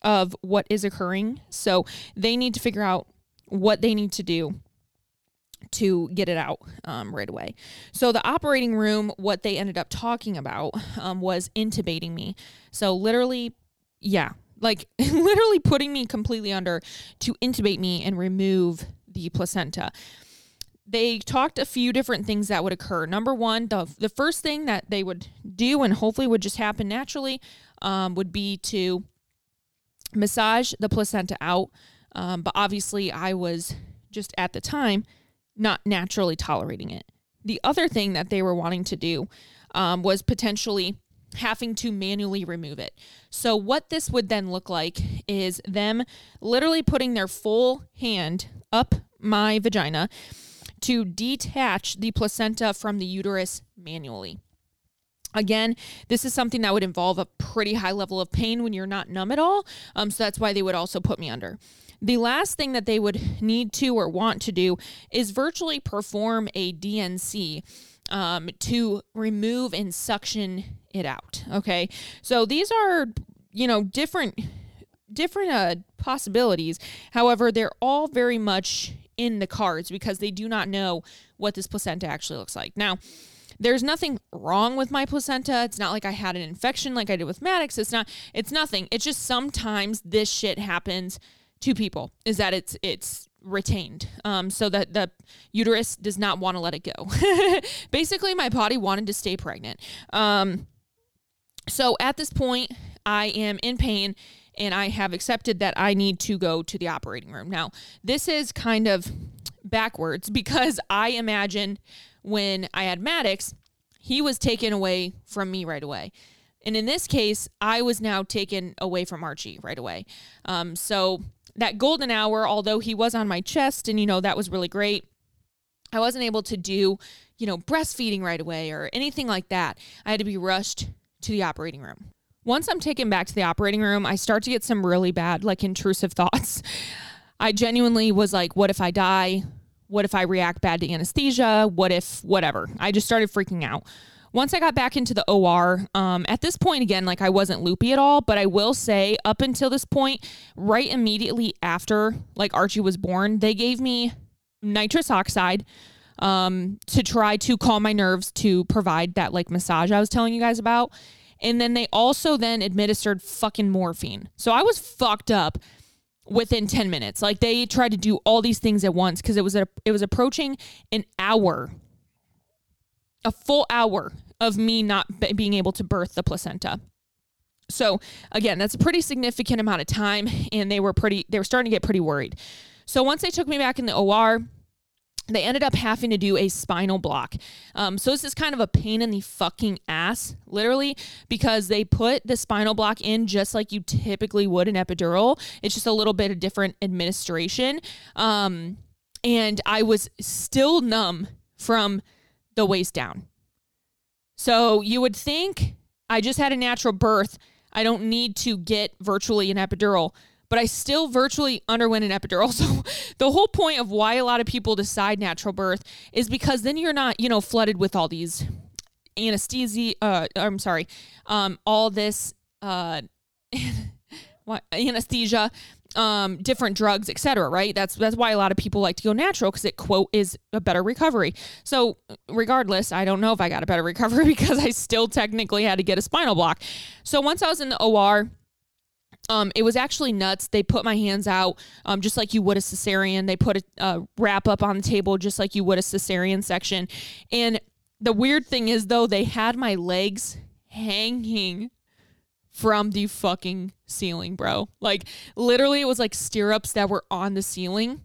of what is occurring. So they need to figure out what they need to do to get it out um, right away. So the operating room, what they ended up talking about um, was intubating me. So literally, yeah, like literally putting me completely under to intubate me and remove the placenta. They talked a few different things that would occur. Number one, the, the first thing that they would do, and hopefully would just happen naturally, um, would be to massage the placenta out. Um, but obviously I was just at the time not naturally tolerating it. The other thing that they were wanting to do um, was potentially having to manually remove it. So what this would then look like is them literally putting their full hand up my vagina to detach the placenta from the uterus manually. Again, this is something that would involve a pretty high level of pain when you're not numb at all. Um, so that's why they would also put me under. The last thing that they would need to or want to do is virtually perform a D N C um, to remove and suction it out. Okay. So these are, you know, different, different uh, possibilities. However, they're all very much in the cards because they do not know what this placenta actually looks like. Now, there's nothing wrong with my placenta. It's not like I had an infection like I did with Maddox. It's not, it's nothing. It's just sometimes this shit happens to people, is that it's, it's retained. Um, so that the uterus does not want to let it go. Basically my body wanted to stay pregnant. Um, so at this point I am in pain and I have accepted that I need to go to the operating room. Now, this is kind of backwards because I imagine when I had Maddox, he was taken away from me right away. And in this case, I was now taken away from Archie right away. Um, so that golden hour, although he was on my chest and, you know, that was really great, I wasn't able to do, you know, breastfeeding right away or anything like that. I had to be rushed to the operating room. Once I'm taken back to the operating room, I start to get some really bad, like, intrusive thoughts. I genuinely was like, what if I die? What if I react bad to anesthesia? What if whatever? I just started freaking out. Once I got back into the O R, um, at this point, again, like I wasn't loopy at all, but I will say up until this point, right immediately after like Archie was born, they gave me nitrous oxide um, to try to calm my nerves to provide that like massage I was telling you guys about. And then they also then administered fucking morphine. So I was fucked up within ten minutes. Like they tried to do all these things at once because it was a, it was approaching an hour, a full hour of me not b- being able to birth the placenta. So again, that's a pretty significant amount of time and they were pretty, they were starting to get pretty worried. So once they took me back in the O R, they ended up having to do a spinal block. Um, so this is kind of a pain in the fucking ass, literally, because they put the spinal block in just like you typically would an epidural. It's just a little bit of different administration. Um, and I was still numb from the waist down. So you would think I just had a natural birth. I don't need to get virtually an epidural. But I still virtually underwent an epidural. So the whole point of why a lot of people decide natural birth is because then you're not, you know, flooded with all these anesthesia, uh, I'm sorry, um, all this uh, anesthesia, um, different drugs, et cetera, right? That's, that's why a lot of people like to go natural because it, quote, is a better recovery. So regardless, I don't know if I got a better recovery because I still technically had to get a spinal block. So once I was in the O R, Um, it was actually nuts. They put my hands out um, just like you would a cesarean. They put a uh, wrap up on the table just like you would a cesarean section. And the weird thing is, though, they had my legs hanging from the fucking ceiling, bro. Like, literally, it was like stirrups that were on the ceiling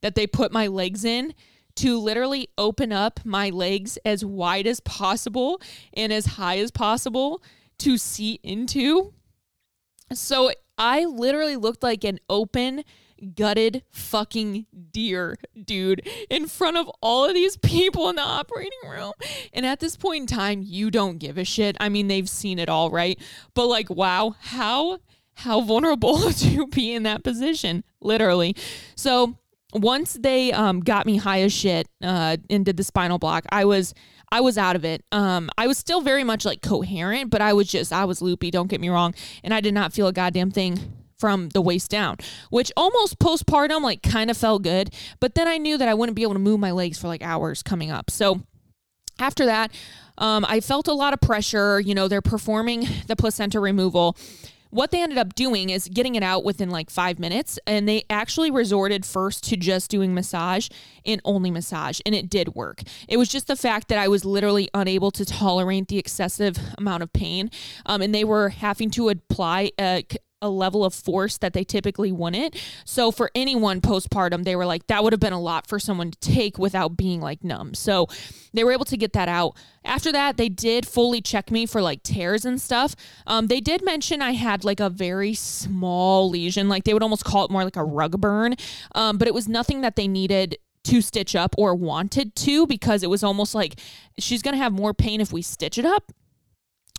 that they put my legs in to literally open up my legs as wide as possible and as high as possible to see into. So I literally looked like an open, gutted fucking deer, dude, in front of all of these people in the operating room. And at this point in time, you don't give a shit. I mean, they've seen it all, right? But like, wow, how, how vulnerable to be in that position, literally. So once they um, got me high as shit uh, and did the spinal block, I was I was out of it. Um, I was still very much like coherent, but I was just, I was loopy, don't get me wrong. And I did not feel a goddamn thing from the waist down, which almost postpartum, like kind of felt good. But then I knew that I wouldn't be able to move my legs for like hours coming up. So after that, um, I felt a lot of pressure. You know, they're performing the placenta removal. What they ended up doing is getting it out within like five minutes. And they actually resorted first to just doing massage and only massage. And it did work. It was just the fact that I was literally unable to tolerate the excessive amount of pain. Um, and they were having to apply a, a level of force that they typically wouldn't. So for anyone postpartum, they were like, that would have been a lot for someone to take without being like numb. So they were able to get that out. After that, they did fully check me for like tears and stuff. Um, they did mention I had like a very small lesion. Like they would almost call it more like a rug burn. Um, but it was nothing that they needed to stitch up or wanted to, because it was almost like she's going to have more pain if we stitch it up.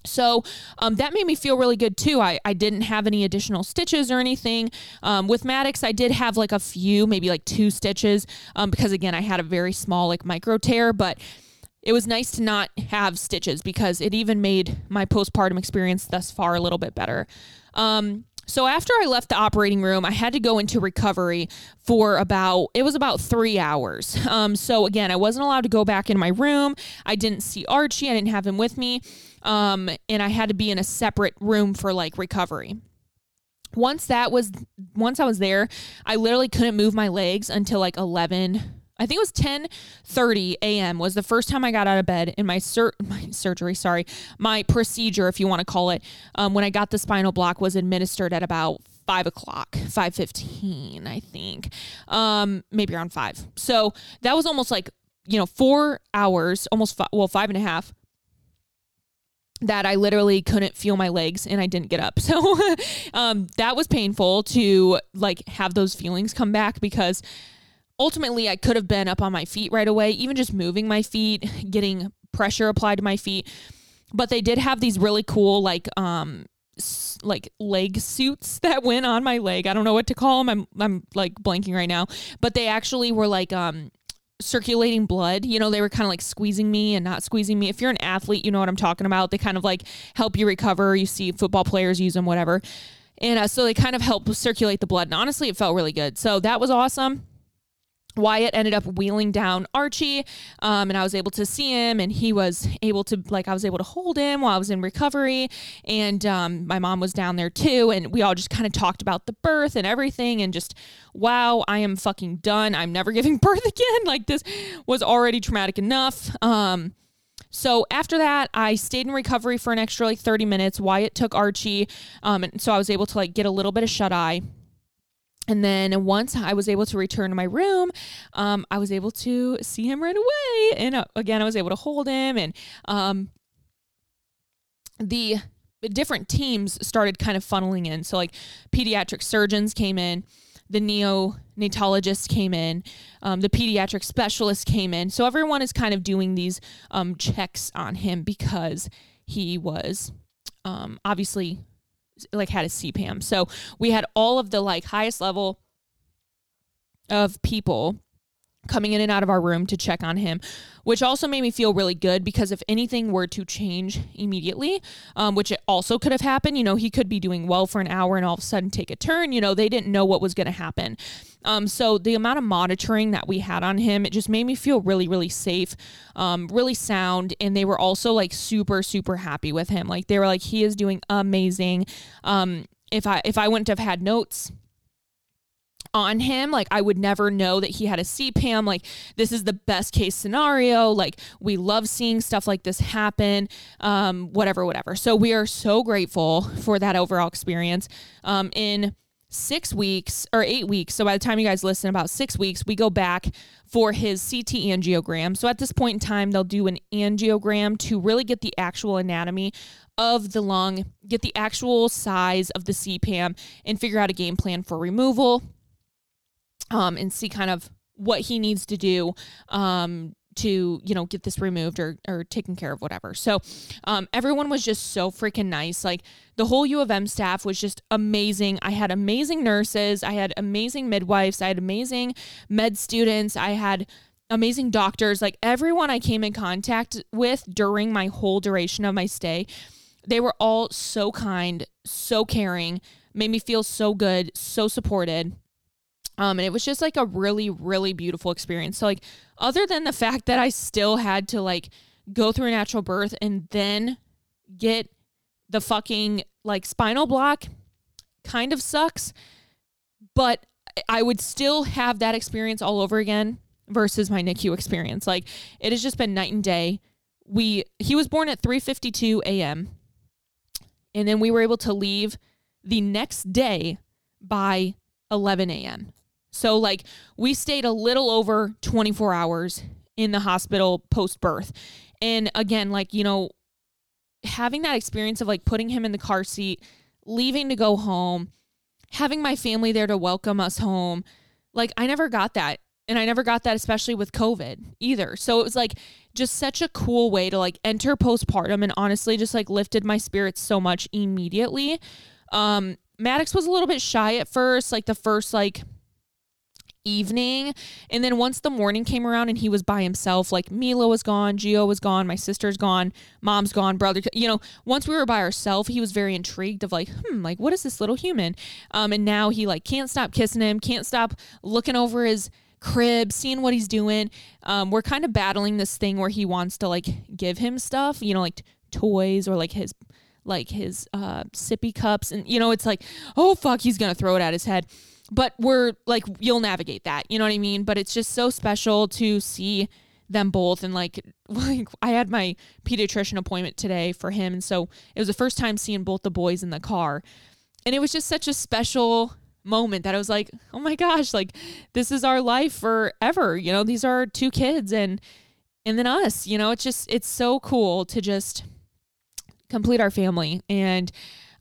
So um, that made me feel really good too. I, I didn't have any additional stitches or anything. Um, with Maddox, I did have like a few, maybe like two stitches um, because again, I had a very small like micro tear, but it was nice to not have stitches because it even made my postpartum experience thus far a little bit better. Um, So after I left the operating room, I had to go into recovery for about, it was about three hours. Um, so again, I wasn't allowed to go back in my room. I didn't see Archie. I didn't have him with me. Um, and I had to be in a separate room for like recovery. Once that was, once I was there, I literally couldn't move my legs until like eleven. I think it was ten thirty a.m. was the first time I got out of bed in my, sur- my surgery, sorry, my procedure, if you want to call it, um, when I got the spinal block was administered at about five o'clock, five fifteen, I think, um, maybe around five. So that was almost like, you know, four hours, almost five, well, five and a half, that I literally couldn't feel my legs and I didn't get up. So um, that was painful to like have those feelings come back, because ultimately, I could have been up on my feet right away, even just moving my feet, getting pressure applied to my feet. But they did have these really cool, like, um, s- like leg suits that went on my leg. I don't know what to call them. I'm, I'm like blanking right now, but they actually were like, um, circulating blood. You know, they were kind of like squeezing me and not squeezing me. If you're an athlete, you know what I'm talking about. They kind of like help you recover. You see football players use them, whatever. And uh, so they kind of help circulate the blood. And honestly, it felt really good. So that was awesome. Wyatt ended up wheeling down Archie, um, and I was able to see him, and he was able to, like, I was able to hold him while I was in recovery, and um, my mom was down there too, and we all just kind of talked about the birth and everything, and just, wow, I am fucking done. I'm never giving birth again. Like, this was already traumatic enough. Um, so after that, I stayed in recovery for an extra, like, thirty minutes. Wyatt took Archie, um, and so I was able to, like, get a little bit of shut-eye. And then once I was able to return to my room, um, I was able to see him right away. And uh, again, I was able to hold him. And um, the different teams started kind of funneling in. So like pediatric surgeons came in, the neonatologists came in, um, the pediatric specialist came in. So everyone is kind of doing these um, checks on him because he was um, obviously like had a C P A M. So we had all of the like highest level of people coming in and out of our room to check on him, which also made me feel really good, because if anything were to change immediately, um, which it also could have happened, you know, he could be doing well for an hour and all of a sudden take a turn, you know, they didn't know what was going to happen. Um, so the amount of monitoring that we had on him, it just made me feel really, really safe, um, really sound. And they were also like super, super happy with him. Like they were like, he is doing amazing. Um, if I, if I wouldn't have had notes on him, like I would never know that he had a C P A M. Like this is the best case scenario. Like we love seeing stuff like this happen, um, whatever, whatever. So we are so grateful for that overall experience. Um, in six weeks or eight weeks. So by the time you guys listen, about six weeks, we go back for his C T angiogram. So at this point in time, they'll do an angiogram to really get the actual anatomy of the lung, get the actual size of the C P A M, and figure out a game plan for removal. Um, and see kind of what he needs to do um, to, you know, get this removed or, or taken care of, whatever. So um, everyone was just so freaking nice. Like the whole U of M staff was just amazing. I had amazing nurses. I had amazing midwives. I had amazing med students. I had amazing doctors. Like everyone I came in contact with during my whole duration of my stay, they were all so kind, so caring, made me feel so good, so supported. Um, and it was just like a really, really beautiful experience. So like, other than the fact that I still had to like go through a natural birth and then get the fucking like spinal block, kind of sucks, but I would still have that experience all over again versus my NICU experience. Like it has just been night and day. We, he was born at three fifty-two a.m. and then we were able to leave the next day by eleven a.m. So like we stayed a little over twenty-four hours in the hospital post-birth. And again, like, you know, having that experience of like putting him in the car seat, leaving to go home, having my family there to welcome us home. Like I never got that. And I never got that, especially with COVID either. So it was like just such a cool way to like enter postpartum, and honestly just like lifted my spirits so much immediately. Um, Maddox was a little bit shy at first, like the first like evening. And then once the morning came around and he was by himself, like Milo was gone, Gio was gone, my sister's gone, mom's gone, brother, you know, once we were by ourselves, he was very intrigued of like, hmm, like what is this little human? Um, and now he like can't stop kissing him, can't stop looking over his crib, seeing what he's doing. Um, we're kind of battling this thing where he wants to like give him stuff, you know, like toys or like his, like his, uh, sippy cups. And you know, it's like, oh fuck, he's going to throw it at his head. But we're like, you'll navigate that. You know what I mean? But it's just so special to see them both. And like, like I had my pediatrician appointment today for him. And so it was the first time seeing both the boys in the car. And it was just such a special moment that I was like, oh my gosh, like this is our life forever. You know, these are two kids and, and then us, you know, it's just, it's so cool to just complete our family. And,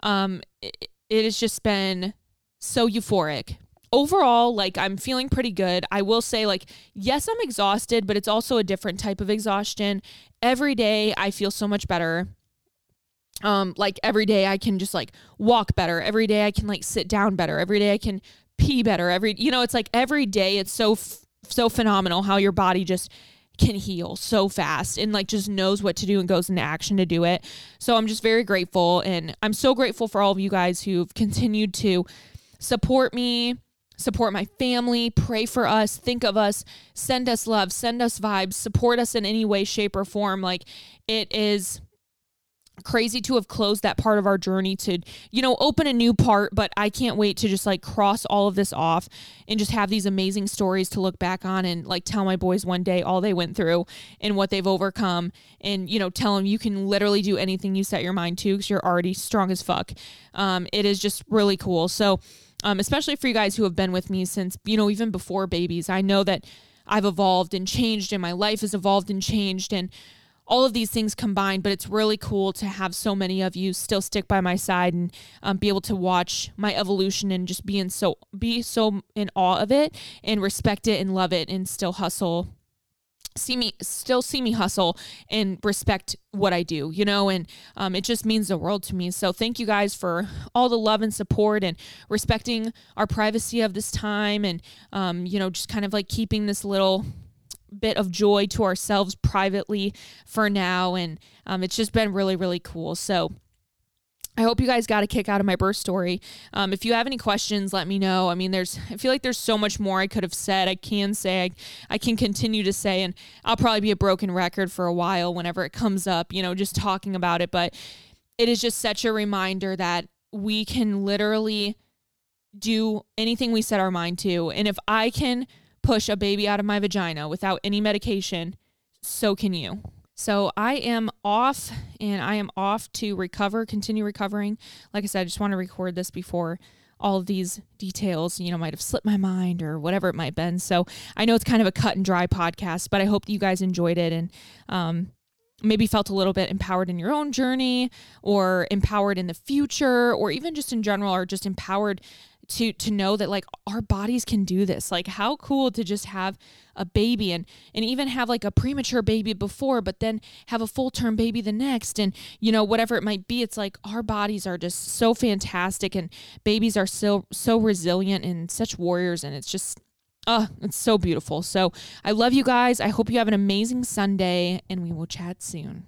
um, it, it has just been so euphoric overall. Like I'm feeling pretty good. I will say like, yes, I'm exhausted, but it's also a different type of exhaustion. Every day I feel so much better. Um, like every day I can just like walk better. Every day I can like sit down better. Every day I can pee better. Every, you know, it's like every day it's so, f- so phenomenal how your body just can heal so fast and like just knows what to do and goes into action to do it. So I'm just very grateful. And I'm so grateful for all of you guys who've continued to support me, support my family, pray for us, think of us, send us love, send us vibes, support us in any way, shape or form. Like it is crazy to have closed that part of our journey to, you know, open a new part, but I can't wait to just like cross all of this off and just have these amazing stories to look back on and like tell my boys one day all they went through and what they've overcome, and, you know, tell them you can literally do anything you set your mind to because you're already strong as fuck. Um, it is just really cool. So, um, especially for you guys who have been with me since, you know, even before babies, I know that I've evolved and changed and my life has evolved and changed and all of these things combined, but it's really cool to have so many of you still stick by my side and um, be able to watch my evolution and just be in so be so in awe of it and respect it and love it and still hustle, see me still see me hustle and respect what I do, you know, and um, it just means the world to me. So thank you guys for all the love and support and respecting our privacy of this time and um, you know, just kind of like keeping this little bit of joy to ourselves privately for now. And um, it's just been really, really cool. So I hope you guys got a kick out of my birth story. Um, if you have any questions, let me know. I mean, there's, I feel like there's so much more I could have said. I can say, I, I can continue to say, and I'll probably be a broken record for a while whenever it comes up, you know, just talking about it. But it is just such a reminder that we can literally do anything we set our mind to. And if I can push a baby out of my vagina without any medication, so can you. So I am off and I am off to recover, continue recovering. Like I said, I just want to record this before all of these details, you know, might have slipped my mind or whatever it might have been. So I know it's kind of a cut and dry podcast, but I hope that you guys enjoyed it and um, maybe felt a little bit empowered in your own journey or empowered in the future, or even just in general, or just empowered to to know that like our bodies can do this. Like how cool to just have a baby and and even have like a premature baby before, but then have a full term baby the next, and you know, whatever it might be. It's like our bodies are just so fantastic, and babies are so so resilient and such warriors, and it's just uh it's so beautiful. So I love you guys. I hope you have an amazing Sunday, and we will chat soon.